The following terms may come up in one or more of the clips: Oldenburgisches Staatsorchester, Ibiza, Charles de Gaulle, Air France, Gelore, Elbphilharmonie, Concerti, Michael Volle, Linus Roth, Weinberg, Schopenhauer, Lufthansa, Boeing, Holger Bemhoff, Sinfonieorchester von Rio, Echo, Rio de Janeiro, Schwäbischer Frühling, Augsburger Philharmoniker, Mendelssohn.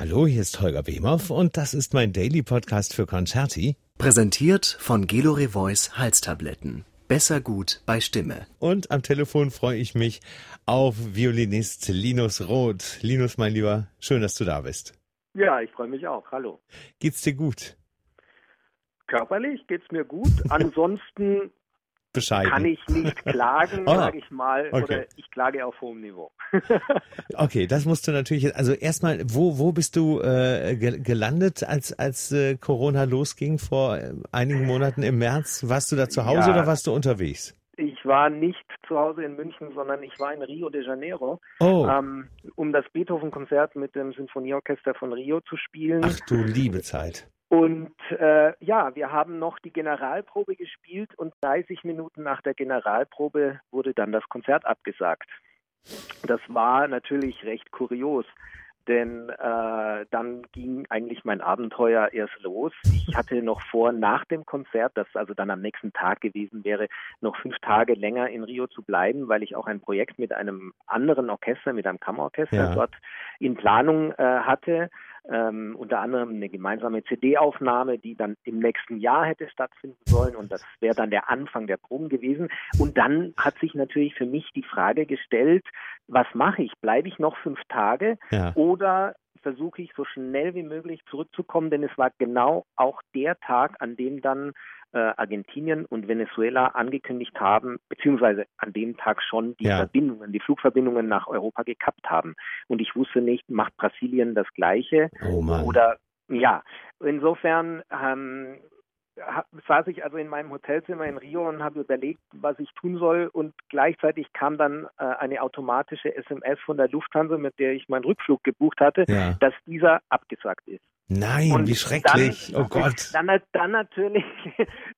Hallo, hier ist Holger Bemhoff und das ist mein Daily Podcast für Concerti. Präsentiert von Gelore Voice Halstabletten. Besser gut bei Stimme. Und am Telefon freue ich mich auf Violinist Linus Roth. Linus, mein Lieber, schön, dass du da bist. Ja, ich freue mich auch. Hallo. Geht's dir gut? Körperlich geht's mir gut. Ansonsten bescheiden. Kann ich nicht klagen, sage ich mal. Okay. Oder ich klage auf hohem Niveau. Okay, das musst du natürlich. Also erstmal, wo bist du gelandet, als Corona losging vor einigen Monaten im März? Warst du da zu Hause oder warst du unterwegs? Ich war nicht zu Hause in München, sondern ich war in Rio de Janeiro, um das Beethoven-Konzert mit dem Sinfonieorchester von Rio zu spielen. Ach du liebe Zeit. Und wir haben noch die Generalprobe gespielt und 30 Minuten nach der Generalprobe wurde dann das Konzert abgesagt. Das war natürlich recht kurios, denn dann ging eigentlich mein Abenteuer erst los. Ich hatte noch vor, nach dem Konzert, das also dann am nächsten Tag gewesen wäre, noch 5 Tage länger in Rio zu bleiben, weil ich auch ein Projekt mit einem anderen Orchester, mit einem Kammerorchester dort in Planung hatte. Unter anderem eine gemeinsame CD-Aufnahme, die dann im nächsten Jahr hätte stattfinden sollen und das wäre dann der Anfang der Proben gewesen. Und dann hat sich natürlich für mich die Frage gestellt, was mache ich? Bleibe ich noch 5 Tage oder versuche ich so schnell wie möglich zurückzukommen? Denn es war genau auch der Tag, an dem dann Argentinien und Venezuela angekündigt haben, beziehungsweise an dem Tag schon die Flugverbindungen nach Europa gekappt haben. Und ich wusste nicht, macht Brasilien das Gleiche? Oh Mann. Oder, insofern saß ich also in meinem Hotelzimmer in Rio und habe überlegt, was ich tun soll und gleichzeitig kam dann eine automatische SMS von der Lufthansa, mit der ich meinen Rückflug gebucht hatte, dass dieser abgesagt ist. Nein, und wie schrecklich, dann, oh Gott. Dann natürlich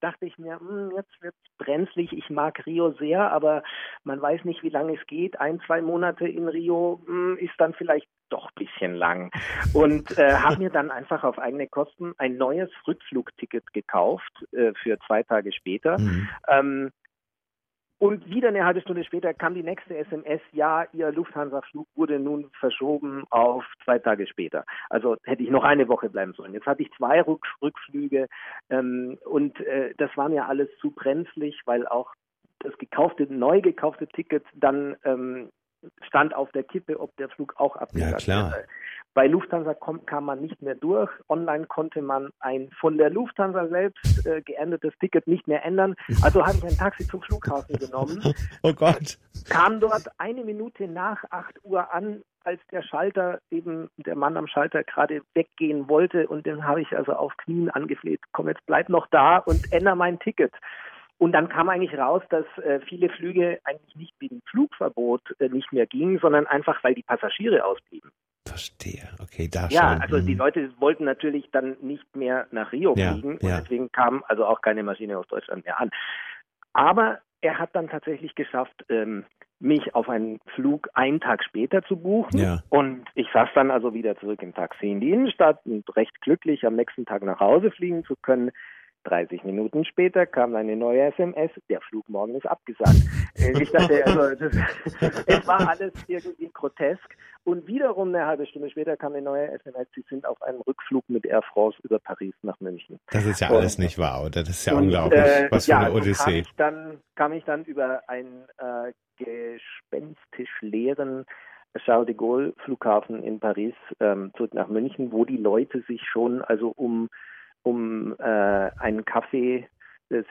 dachte ich mir, jetzt wird's brenzlig, ich mag Rio sehr, aber man weiß nicht, wie lange es geht, 1-2 Monate in Rio ist dann vielleicht doch ein bisschen lang und habe mir dann einfach auf eigene Kosten ein neues Rückflugticket gekauft für 2 Tage später. Und wieder eine halbe Stunde später kam die nächste SMS, Ihr Lufthansa-Flug wurde nun verschoben auf 2 Tage später. Also hätte ich noch eine Woche bleiben sollen. Jetzt hatte ich 2 Rückflüge und das war mir alles zu brenzlig, weil auch das neu gekaufte Ticket dann stand auf der Kippe, ob der Flug auch abgesagt wird. Bei Lufthansa kam man nicht mehr durch. Online konnte man ein von der Lufthansa selbst geändertes Ticket nicht mehr ändern. Also habe ich ein Taxi zum Flughafen genommen. Oh Gott. Kam dort 1 Minute nach 8 Uhr an, als der Mann am Schalter gerade weggehen wollte. Und den habe ich also auf Knien angefleht. Komm, jetzt bleib noch da und ändere mein Ticket. Und dann kam eigentlich raus, dass viele Flüge eigentlich nicht wegen Flugverbot nicht mehr gingen, sondern einfach, weil die Passagiere ausblieben. Verstehe, okay, da schon. Ja, also die Leute wollten natürlich dann nicht mehr nach Rio fliegen und deswegen kam also auch keine Maschine aus Deutschland mehr an. Aber er hat dann tatsächlich geschafft, mich auf einen Flug einen Tag später zu buchen und ich saß dann also wieder zurück im Taxi in die Innenstadt und recht glücklich, am nächsten Tag nach Hause fliegen zu können. 30 Minuten später kam eine neue SMS, der Flug morgen ist abgesagt. Ich dachte, es war alles irgendwie grotesk. Und wiederum eine halbe Stunde später kam eine neue SMS, sie sind auf einem Rückflug mit Air France über Paris nach München. Das ist ja alles nicht wahr, oder? Das ist ja unglaublich, was für eine Odyssee. Kam ich dann über einen gespenstisch leeren Charles de Gaulle Flughafen in Paris zurück nach München, wo die Leute sich schon also um einen Kaffee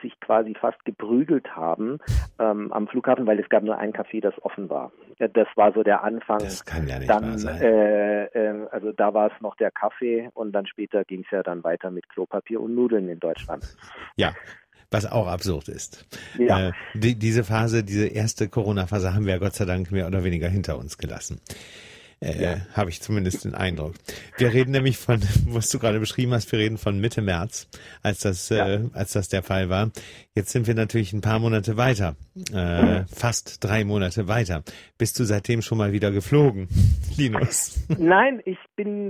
sich quasi fast geprügelt haben am Flughafen, weil es gab nur ein Café, das offen war. Das war so der Anfang. Das kann ja nicht wahr sein. Also da war es noch der Kaffee und dann später ging es ja dann weiter mit Klopapier und Nudeln in Deutschland. Ja. Was auch absurd ist. Ja. Diese erste Corona-Phase haben wir ja Gott sei Dank mehr oder weniger hinter uns gelassen. Habe ich zumindest den Eindruck. Wir reden nämlich von, was du gerade beschrieben hast, wir reden von Mitte März, als das der Fall war. Jetzt sind wir natürlich ein paar Monate weiter, fast 3 Monate weiter. Bist du seitdem schon mal wieder geflogen, Linus? Nein, ich bin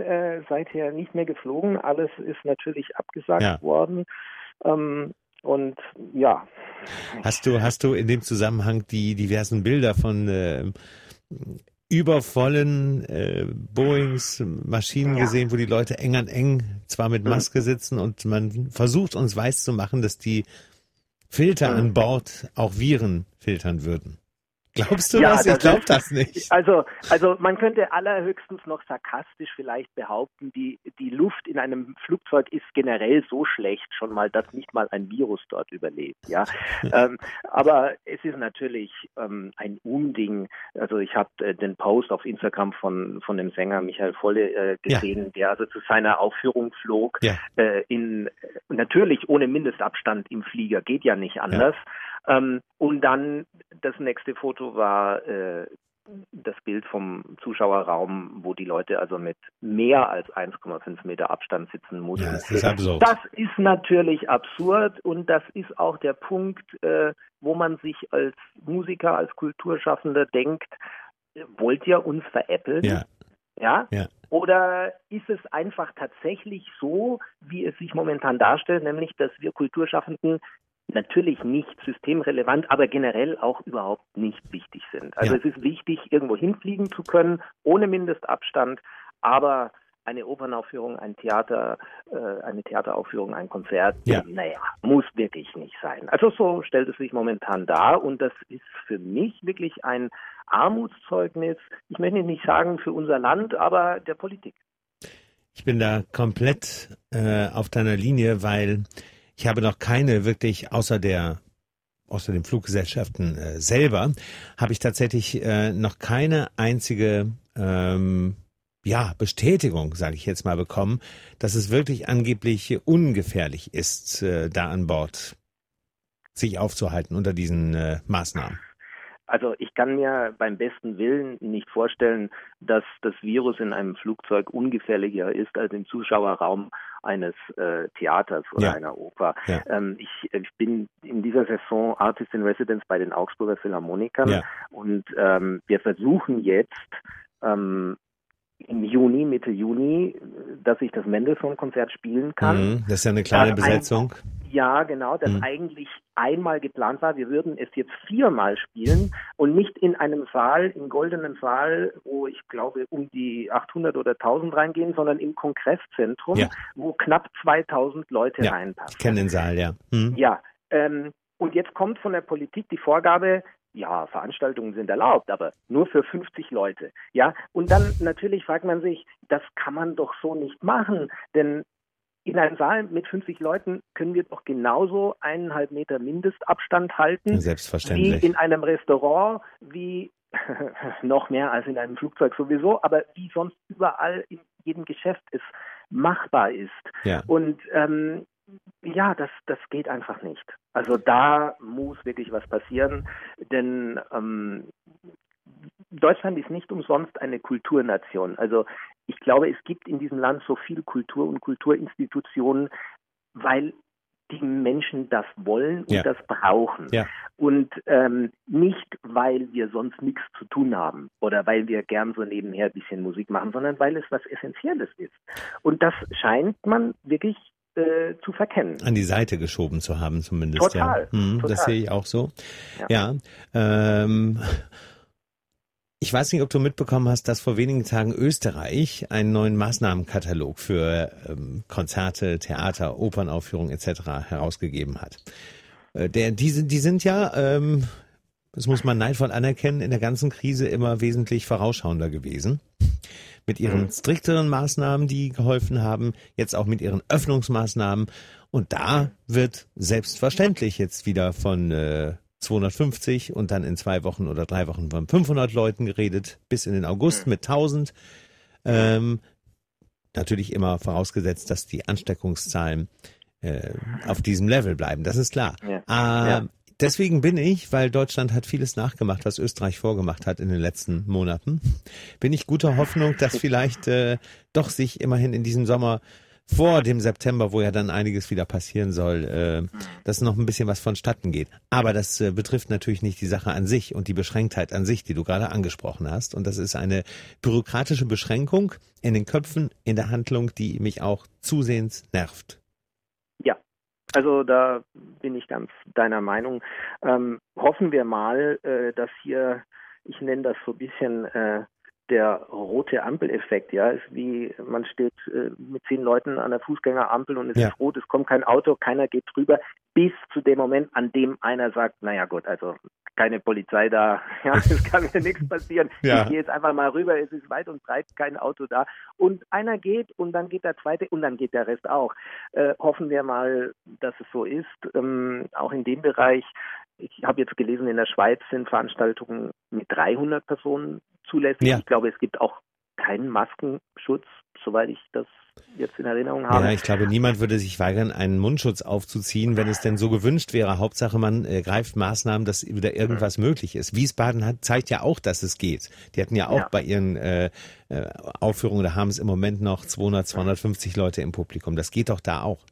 seither nicht mehr geflogen. Alles ist natürlich abgesagt worden. Hast du in dem Zusammenhang die diversen Bilder von übervollen Boeings, Maschinen gesehen, wo die Leute eng an eng zwar mit Maske sitzen und man versucht uns weiszumachen, dass die Filter an Bord auch Viren filtern würden. Glaubst du das? Ich glaube das nicht. Also man könnte allerhöchstens noch sarkastisch vielleicht behaupten, die Luft in einem Flugzeug ist generell so schlecht schon mal, dass nicht mal ein Virus dort überlebt. Ja, aber es ist natürlich ein Unding. Also ich habe den Post auf Instagram von dem Sänger Michael Volle gesehen, der also zu seiner Aufführung flog. Ja. Natürlich ohne Mindestabstand im Flieger, geht ja nicht anders. Ja. Und dann das nächste Foto war das Bild vom Zuschauerraum, wo die Leute also mit mehr als 1,5 Meter Abstand sitzen mussten. Ja, das ist absurd. Das ist natürlich absurd und das ist auch der Punkt, wo man sich als Musiker, als Kulturschaffender denkt, wollt ihr uns veräppeln? Ja. Oder ist es einfach tatsächlich so, wie es sich momentan darstellt, nämlich, dass wir Kulturschaffenden natürlich nicht systemrelevant, aber generell auch überhaupt nicht wichtig sind. Also es ist wichtig, irgendwo hinfliegen zu können, ohne Mindestabstand, aber eine Opernaufführung, eine Theateraufführung, ein Konzert, muss wirklich nicht sein. Also so stellt es sich momentan dar und das ist für mich wirklich ein Armutszeugnis, ich möchte nicht sagen für unser Land, aber der Politik. Ich bin da komplett auf deiner Linie, weil ich habe noch keine wirklich, außer den Fluggesellschaften selber, habe ich tatsächlich noch keine einzige Bestätigung, sage ich jetzt mal, bekommen, dass es wirklich angeblich ungefährlich ist, da an Bord sich aufzuhalten unter diesen Maßnahmen. Also ich kann mir beim besten Willen nicht vorstellen, dass das Virus in einem Flugzeug ungefährlicher ist als im Zuschauerraum eines Theaters oder einer Oper. Ja. Ich bin in dieser Saison Artist in Residence bei den Augsburger Philharmonikern und wir versuchen jetzt im Juni, Mitte Juni, dass ich das Mendelssohn-Konzert spielen kann. Das ist ja eine kleine Besetzung. Eigentlich einmal geplant war. Wir würden es jetzt viermal spielen und nicht in einem Saal, im goldenen Saal, wo ich glaube um die 800 oder 1000 reingehen, sondern im Kongresszentrum, wo knapp 2000 Leute reinpassen. Ich kenne den Saal, und jetzt kommt von der Politik die Vorgabe, Veranstaltungen sind erlaubt, aber nur für 50 Leute. Ja, und dann natürlich fragt man sich, das kann man doch so nicht machen, denn in einem Saal mit 50 Leuten können wir doch genauso 1,5 Meter Mindestabstand halten, selbstverständlich, wie in einem Restaurant, wie noch mehr als in einem Flugzeug sowieso, aber wie sonst überall in jedem Geschäft es machbar ist. Ja. Und das geht einfach nicht. Also da muss wirklich was passieren, denn Deutschland ist nicht umsonst eine Kulturnation. Also ich glaube, es gibt in diesem Land so viel Kultur und Kulturinstitutionen, weil die Menschen das wollen und das brauchen. Ja. Und nicht, weil wir sonst nichts zu tun haben oder weil wir gern so nebenher ein bisschen Musik machen, sondern weil es was Essentielles ist. Und das scheint man wirklich zu verkennen. An die Seite geschoben zu haben zumindest. Total. Das sehe ich auch so. Ich weiß nicht, ob du mitbekommen hast, dass vor wenigen Tagen Österreich einen neuen Maßnahmenkatalog für Konzerte, Theater, Opernaufführungen etc. herausgegeben hat. Die sind das muss man neidvoll anerkennen, in der ganzen Krise immer wesentlich vorausschauender gewesen. Mit ihren strikteren Maßnahmen, die geholfen haben, jetzt auch mit ihren Öffnungsmaßnahmen. Und da wird selbstverständlich jetzt wieder von 250 und dann in 2 Wochen oder 3 Wochen von 500 Leuten geredet, bis in den August mit 1000. Natürlich immer vorausgesetzt, dass die Ansteckungszahlen auf diesem Level bleiben, das ist klar. Deswegen weil Deutschland hat vieles nachgemacht, was Österreich vorgemacht hat in den letzten Monaten, bin ich guter Hoffnung, dass vielleicht doch sich immerhin in diesem Sommer vor dem September, wo ja dann einiges wieder passieren soll, dass noch ein bisschen was vonstatten geht. Aber das betrifft natürlich nicht die Sache an sich und die Beschränktheit an sich, die du gerade angesprochen hast. Und das ist eine bürokratische Beschränkung in den Köpfen, in der Handlung, die mich auch zusehends nervt. Ja, also da bin ich ganz deiner Meinung. Hoffen wir mal, dass hier, ich nenne das so ein bisschen der rote Ampeleffekt, ja, ist wie man steht mit 10 Leuten an der Fußgängerampel und es ist rot, es kommt kein Auto, keiner geht drüber, bis zu dem Moment, an dem einer sagt, naja gut, also keine Polizei da, ja, es kann mir nichts passieren, ich gehe jetzt einfach mal rüber, es ist weit und breit kein Auto da und einer geht und dann geht der zweite und dann geht der Rest auch. Hoffen wir mal, dass es so ist, auch in dem Bereich. Ich habe jetzt gelesen, in der Schweiz sind Veranstaltungen mit 300 Personen zulässig. Ja. Ich glaube, es gibt auch keinen Maskenschutz, soweit ich das jetzt in Erinnerung habe. Ja, ich glaube, niemand würde sich weigern, einen Mundschutz aufzuziehen, wenn es denn so gewünscht wäre. Hauptsache, man greift Maßnahmen, dass wieder irgendwas möglich ist. Wiesbaden zeigt ja auch, dass es geht. Die hatten ja auch bei ihren Aufführungen, da haben es im Moment noch 200, 250 Leute im Publikum. Das geht doch da auch.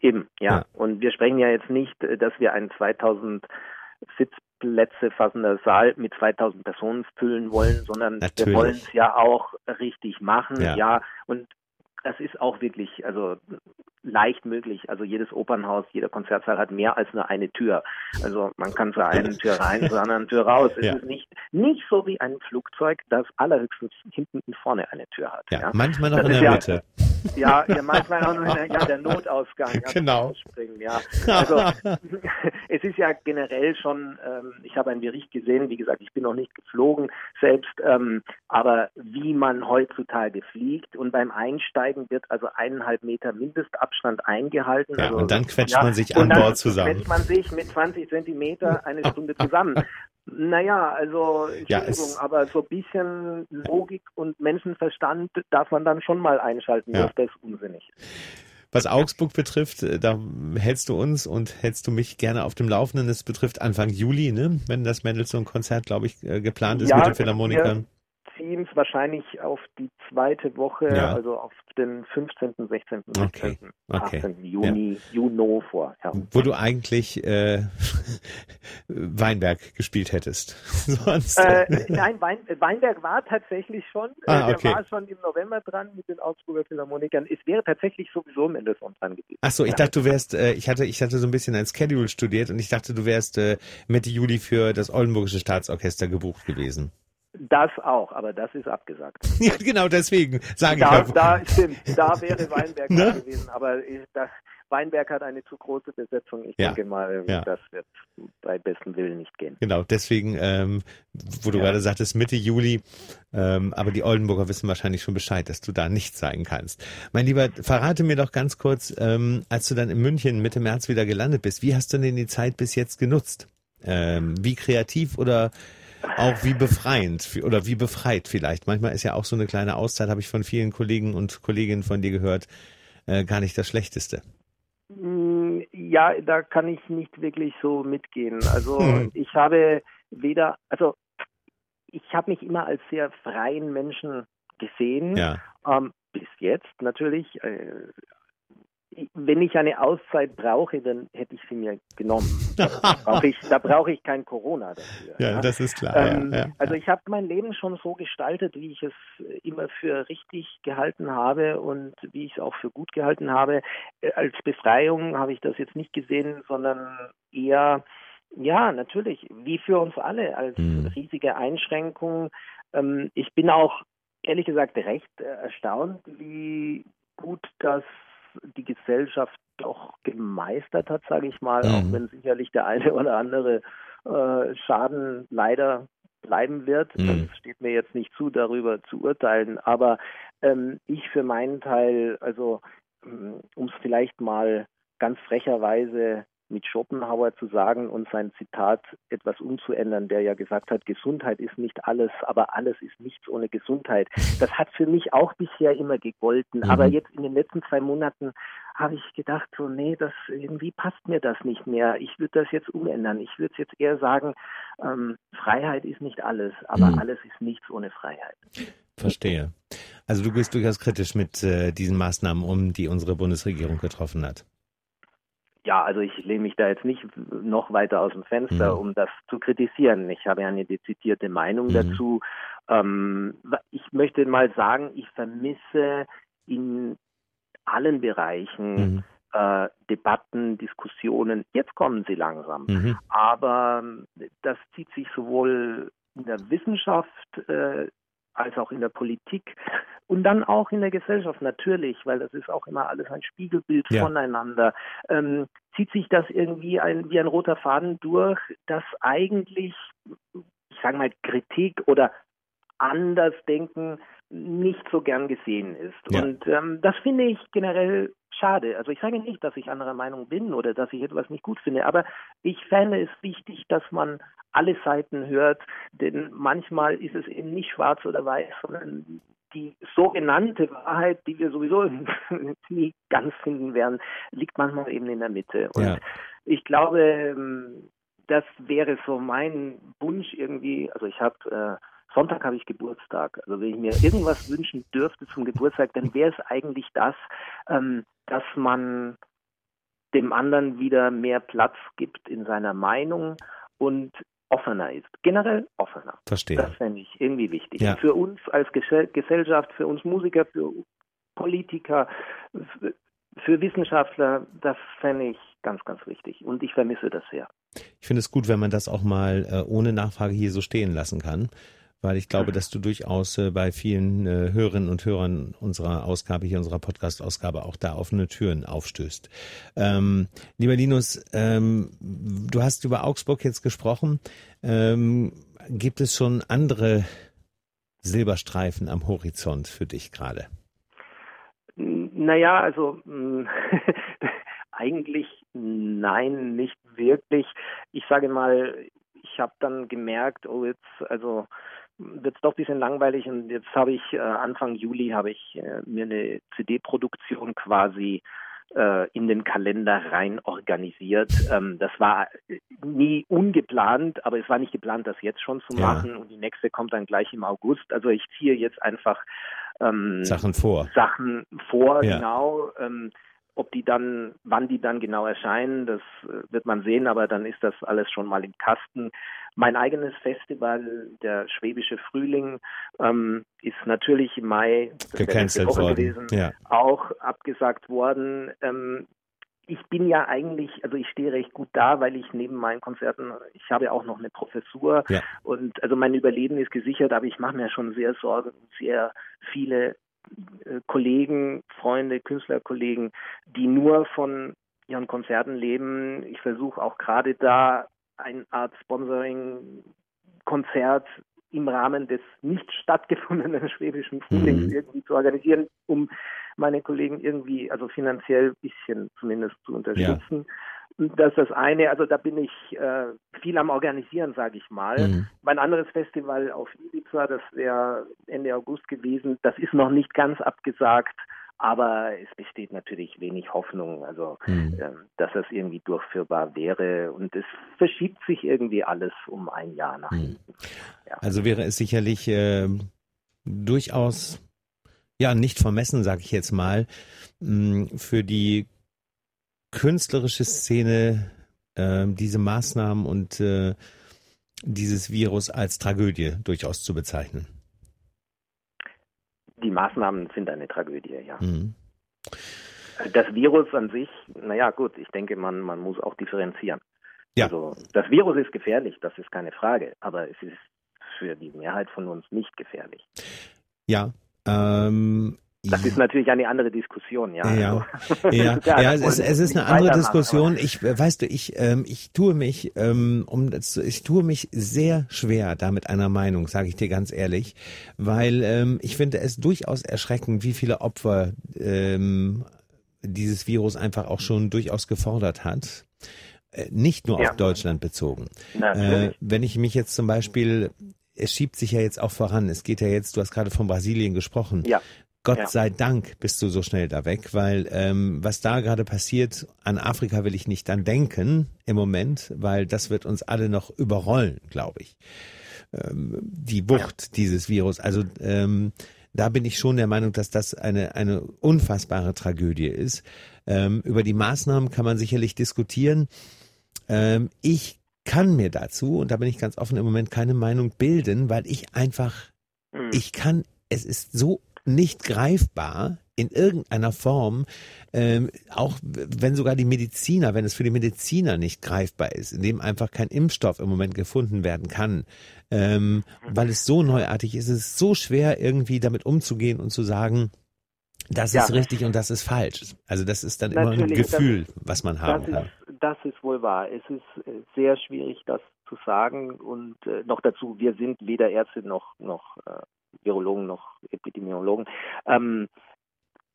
Eben, ja. Und wir sprechen ja jetzt nicht, dass wir einen 2000 Sitzplätze fassender Saal mit 2000 Personen füllen wollen, sondern natürlich, wir wollen es ja auch richtig machen, ja. Und das ist auch wirklich, also leicht möglich. Also jedes Opernhaus, jeder Konzertsaal hat mehr als nur eine Tür. Also man kann zur einen Tür rein, zur anderen Tür raus. Es ist nicht so wie ein Flugzeug, das allerhöchstens hinten und vorne eine Tür hat. Ja, ja. Manchmal noch das in der Mitte. Ja, manchmal auch noch der Notausgang. Ja, genau. Also es ist ja generell schon, ich habe einen Bericht gesehen, wie gesagt, ich bin noch nicht geflogen selbst, aber wie man heutzutage fliegt und beim Einsteigen wird also 1,5 Meter Mindestabstand eingehalten. Ja, also, und dann quetscht man sich an Bord zusammen. Und dann quetscht man sich mit 20 Zentimeter eine Stunde zusammen. Naja, also Entschuldigung, aber so ein bisschen Logik und Menschenverstand darf man dann schon mal einschalten, das ist unsinnig. Was Augsburg betrifft, da hältst du uns und hältst du mich gerne auf dem Laufenden. Das betrifft Anfang Juli, ne? Wenn das Mendelssohn-Konzert, glaube ich, geplant ist mit den Philharmonikern. Teams wahrscheinlich auf die zweite Woche, also auf den 15., 16., 17., 18. Juni, Juno vor. Ja. Wo du eigentlich Weinberg gespielt hättest. Sonst. Nein, Weinberg war tatsächlich schon. Der war schon im November dran mit den Augsburger Philharmonikern. Es wäre tatsächlich sowieso Mendelssohn dran gewesen. Achso, ich dachte, du wärst, ich hatte so ein bisschen ein Schedule studiert und ich dachte, du wärst Mitte Juli für das Oldenburgische Staatsorchester gebucht gewesen. Das auch, aber das ist abgesagt. Ja, genau, deswegen sage ich. Da wäre Weinberg da gewesen, aber Weinberg hat eine zu große Besetzung. Ich denke mal, das wird bei bestem Willen nicht gehen. Genau, deswegen, wo du gerade sagtest, Mitte Juli, aber die Oldenburger wissen wahrscheinlich schon Bescheid, dass du da nicht sein kannst. Mein Lieber, verrate mir doch ganz kurz, als du dann in München Mitte März wieder gelandet bist, wie hast du denn die Zeit bis jetzt genutzt? Wie kreativ oder auch wie befreiend oder wie befreit vielleicht. Manchmal ist ja auch so eine kleine Auszeit, habe ich von vielen Kollegen und Kolleginnen von dir gehört, gar nicht das Schlechteste. Ja, da kann ich nicht wirklich so mitgehen. Also ich habe mich immer als sehr freien Menschen gesehen, bis jetzt natürlich. Wenn ich eine Auszeit brauche, dann hätte ich sie mir genommen. Da brauche ich kein Corona dafür. Ja, das ist klar. Also ich habe mein Leben schon so gestaltet, wie ich es immer für richtig gehalten habe und wie ich es auch für gut gehalten habe. Als Befreiung habe ich das jetzt nicht gesehen, sondern eher, ja, natürlich, wie für uns alle, als riesige Einschränkung. Ich bin auch, ehrlich gesagt, recht erstaunt, wie gut das die Gesellschaft doch gemeistert hat, sage ich mal, auch wenn sicherlich der eine oder andere Schaden leider bleiben wird. Das steht mir jetzt nicht zu, darüber zu urteilen, aber ich für meinen Teil, also um es vielleicht mal ganz frecherweise mit Schopenhauer zu sagen und sein Zitat etwas umzuändern, der ja gesagt hat, Gesundheit ist nicht alles, aber alles ist nichts ohne Gesundheit. Das hat für mich auch bisher immer gegolten, aber jetzt in den letzten 2 Monaten habe ich gedacht, so nee, das irgendwie passt mir das nicht mehr. Ich würde das jetzt umändern. Ich würde jetzt eher sagen, Freiheit ist nicht alles, aber alles ist nichts ohne Freiheit. Verstehe. Also du bist durchaus kritisch mit diesen Maßnahmen um, die unsere Bundesregierung getroffen hat. Ja, also ich lehne mich da jetzt nicht noch weiter aus dem Fenster, um das zu kritisieren. Ich habe ja eine dezidierte Meinung dazu. Ich möchte mal sagen, ich vermisse in allen Bereichen Debatten, Diskussionen. Jetzt kommen sie langsam. Aber das zieht sich sowohl in der Wissenschaft als auch in der Politik und dann auch in der Gesellschaft natürlich, weil das ist auch immer alles ein Spiegelbild voneinander, zieht sich das irgendwie wie ein roter Faden durch, dass eigentlich, ich sage mal, Kritik oder Andersdenken nicht so gern gesehen ist. Ja. Und das finde ich generell schade. Also ich sage nicht, dass ich anderer Meinung bin oder dass ich etwas nicht gut finde, aber ich fände es wichtig, dass man alle Seiten hört, denn manchmal ist es eben nicht schwarz oder weiß, sondern die sogenannte Wahrheit, die wir sowieso nie ganz finden werden, liegt manchmal eben in der Mitte. Und ich glaube, das wäre so mein Wunsch irgendwie. Also ich habe Sonntag habe ich Geburtstag. Also wenn ich mir irgendwas wünschen dürfte zum Geburtstag, dann wäre es eigentlich das, dass man dem anderen wieder mehr Platz gibt in seiner Meinung und offener ist. Generell offener. Verstehe. Das fände ich irgendwie wichtig. Ja. Für uns als Gesellschaft, für uns Musiker, für Politiker, für Wissenschaftler, das fände ich ganz, ganz wichtig. Und ich vermisse das sehr. Ich finde es gut, wenn man das auch mal ohne Nachfrage hier so stehen lassen kann. Weil ich glaube, dass du durchaus bei vielen Hörerinnen und Hörern unserer Ausgabe hier, unserer Podcast-Ausgabe, auch da offene Türen aufstößt. Lieber Linus, du hast über Augsburg jetzt gesprochen. Gibt es schon andere Silberstreifen am Horizont für dich gerade? Naja, also eigentlich nein, nicht wirklich. Ich sage mal, ich habe dann gemerkt, jetzt wird es doch ein bisschen langweilig, und jetzt habe ich Anfang Juli mir eine CD-Produktion quasi in den Kalender rein organisiert. Das war nie ungeplant, aber es war nicht geplant, das jetzt schon zu machen, und die nächste kommt dann gleich im August. Also ich ziehe jetzt einfach Sachen vor, genau. Ob die dann, wann die dann genau erscheinen, das wird man sehen, aber dann ist das alles schon mal im Kasten. Mein eigenes Festival, der Schwäbische Frühling, ist natürlich im Mai, das wäre letzte Woche gewesen, auch abgesagt worden. Ich bin ja eigentlich, also ich stehe recht gut da, weil ich neben meinen Konzerten, ich habe ja auch noch eine Professur und also mein Überleben ist gesichert, aber ich mache mir schon sehr Sorgen, sehr viele Kollegen, Freunde, Künstlerkollegen, die nur von ihren Konzerten leben. Ich versuche auch gerade da eine Art Sponsoring-Konzert im Rahmen des nicht stattgefundenen Schwäbischen Frühlings irgendwie zu organisieren, um meine Kollegen irgendwie, also finanziell ein bisschen zumindest zu unterstützen. Das ist das eine, also da bin ich viel am Organisieren, sage ich mal. Mein anderes Festival auf Ibiza, das wäre Ende August gewesen, das ist noch nicht ganz abgesagt, aber es besteht natürlich wenig Hoffnung, also dass das irgendwie durchführbar wäre, und es verschiebt sich irgendwie alles um ein Jahr nach hinten. Also wäre es sicherlich durchaus, nicht vermessen, sage ich jetzt mal, für die künstlerische Szene, diese Maßnahmen und dieses Virus als Tragödie durchaus zu bezeichnen. Die Maßnahmen sind eine Tragödie, ja. Das Virus an sich, ich denke, man muss auch differenzieren. Ja. Also das Virus ist gefährlich, das ist keine Frage, aber es ist für die Mehrheit von uns nicht gefährlich. Ja, das ist natürlich eine andere Diskussion, es ist eine andere Diskussion. Ich tue mich sehr schwer da mit einer Meinung, sage ich dir ganz ehrlich, weil ich finde es durchaus erschreckend, wie viele Opfer dieses Virus einfach auch schon durchaus gefordert hat. Nicht nur auf Deutschland bezogen. Wenn ich mich jetzt zum Beispiel, es schiebt sich ja jetzt auch voran, es geht ja jetzt, du hast gerade von Brasilien gesprochen. Ja. Gott sei Dank bist du so schnell da weg, weil was da gerade passiert, an Afrika will ich nicht dann denken im Moment, weil das wird uns alle noch überrollen, glaube ich. Die Wucht dieses Virus. Also da bin ich schon der Meinung, dass das eine unfassbare Tragödie ist. Über die Maßnahmen kann man sicherlich diskutieren. Ich kann mir dazu, und da bin ich ganz offen, im Moment keine Meinung bilden, weil ich kann, es ist so nicht greifbar, in irgendeiner Form, auch wenn sogar die Mediziner, wenn es für die Mediziner nicht greifbar ist, in dem einfach kein Impfstoff im Moment gefunden werden kann, weil es so neuartig ist, es ist so schwer irgendwie damit umzugehen und zu sagen, das ist richtig und das ist falsch. Also das ist dann natürlich immer ein Gefühl, was man haben kann. Das ist wohl wahr. Es ist sehr schwierig, das zu sagen. Und noch dazu, wir sind weder Ärzte noch Virologen noch Epidemiologen.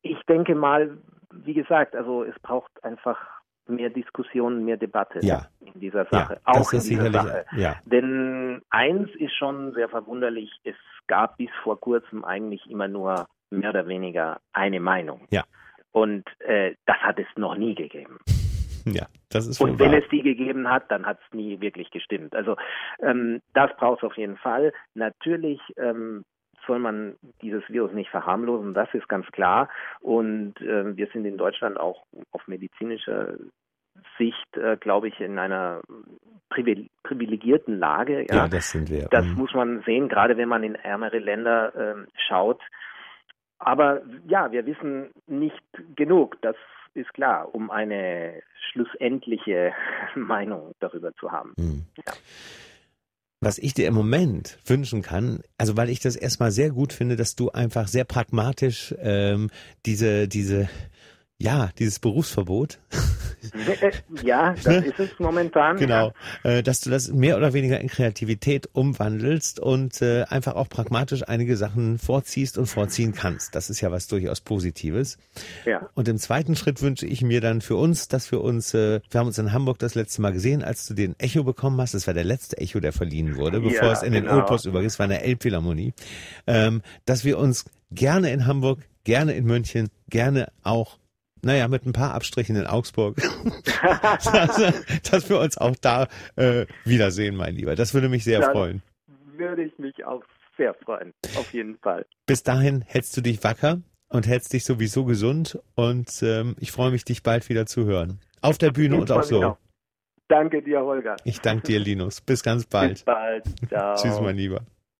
Ich denke mal, wie gesagt, also es braucht einfach mehr Diskussion, mehr Debatte in dieser Sache. Ja, auch in dieser Sache. Ja. Denn eins ist schon sehr verwunderlich, es gab bis vor kurzem eigentlich immer nur mehr oder weniger eine Meinung. Ja. Und das hat es noch nie gegeben. Ja, das ist und wenn wahr. Es die gegeben hat, dann hat es nie wirklich gestimmt. Also das braucht es auf jeden Fall. Natürlich soll man dieses Virus nicht verharmlosen, das ist ganz klar. Und wir sind in Deutschland auch auf medizinischer Sicht, glaube ich, in einer privilegierten Lage. Ja, das sind wir. Das muss man sehen, gerade wenn man in ärmere Länder schaut. Aber ja, wir wissen nicht genug, das ist klar, um eine schlussendliche Meinung darüber zu haben. Mhm. Ja. Was ich dir im Moment wünschen kann, also weil ich das erstmal sehr gut finde, dass du einfach sehr pragmatisch dieses Berufsverbot. Ja, das ist es momentan. Genau, dass du das mehr oder weniger in Kreativität umwandelst und einfach auch pragmatisch einige Sachen vorziehst und vorziehen kannst. Das ist ja was durchaus Positives. Ja. Und im zweiten Schritt wünsche ich mir dann für uns, dass wir uns, wir haben uns in Hamburg das letzte Mal gesehen, als du den Echo bekommen hast. Das war der letzte Echo, der verliehen wurde, bevor es in den Opus übergeht. Es war eine Elbphilharmonie. Dass wir uns gerne in Hamburg, gerne in München, gerne auch mit ein paar Abstrichen in Augsburg, dass wir uns auch da wiedersehen, mein Lieber. Das würde mich sehr freuen. Würde ich mich auch sehr freuen, auf jeden Fall. Bis dahin hältst du dich wacker und hältst dich sowieso gesund und ich freue mich, dich bald wieder zu hören. Auf der Bühne und auch so. Auch. Danke dir, Holger. Ich danke dir, Linus. Bis ganz bald. Bis bald. Ciao. Tschüss, mein Lieber.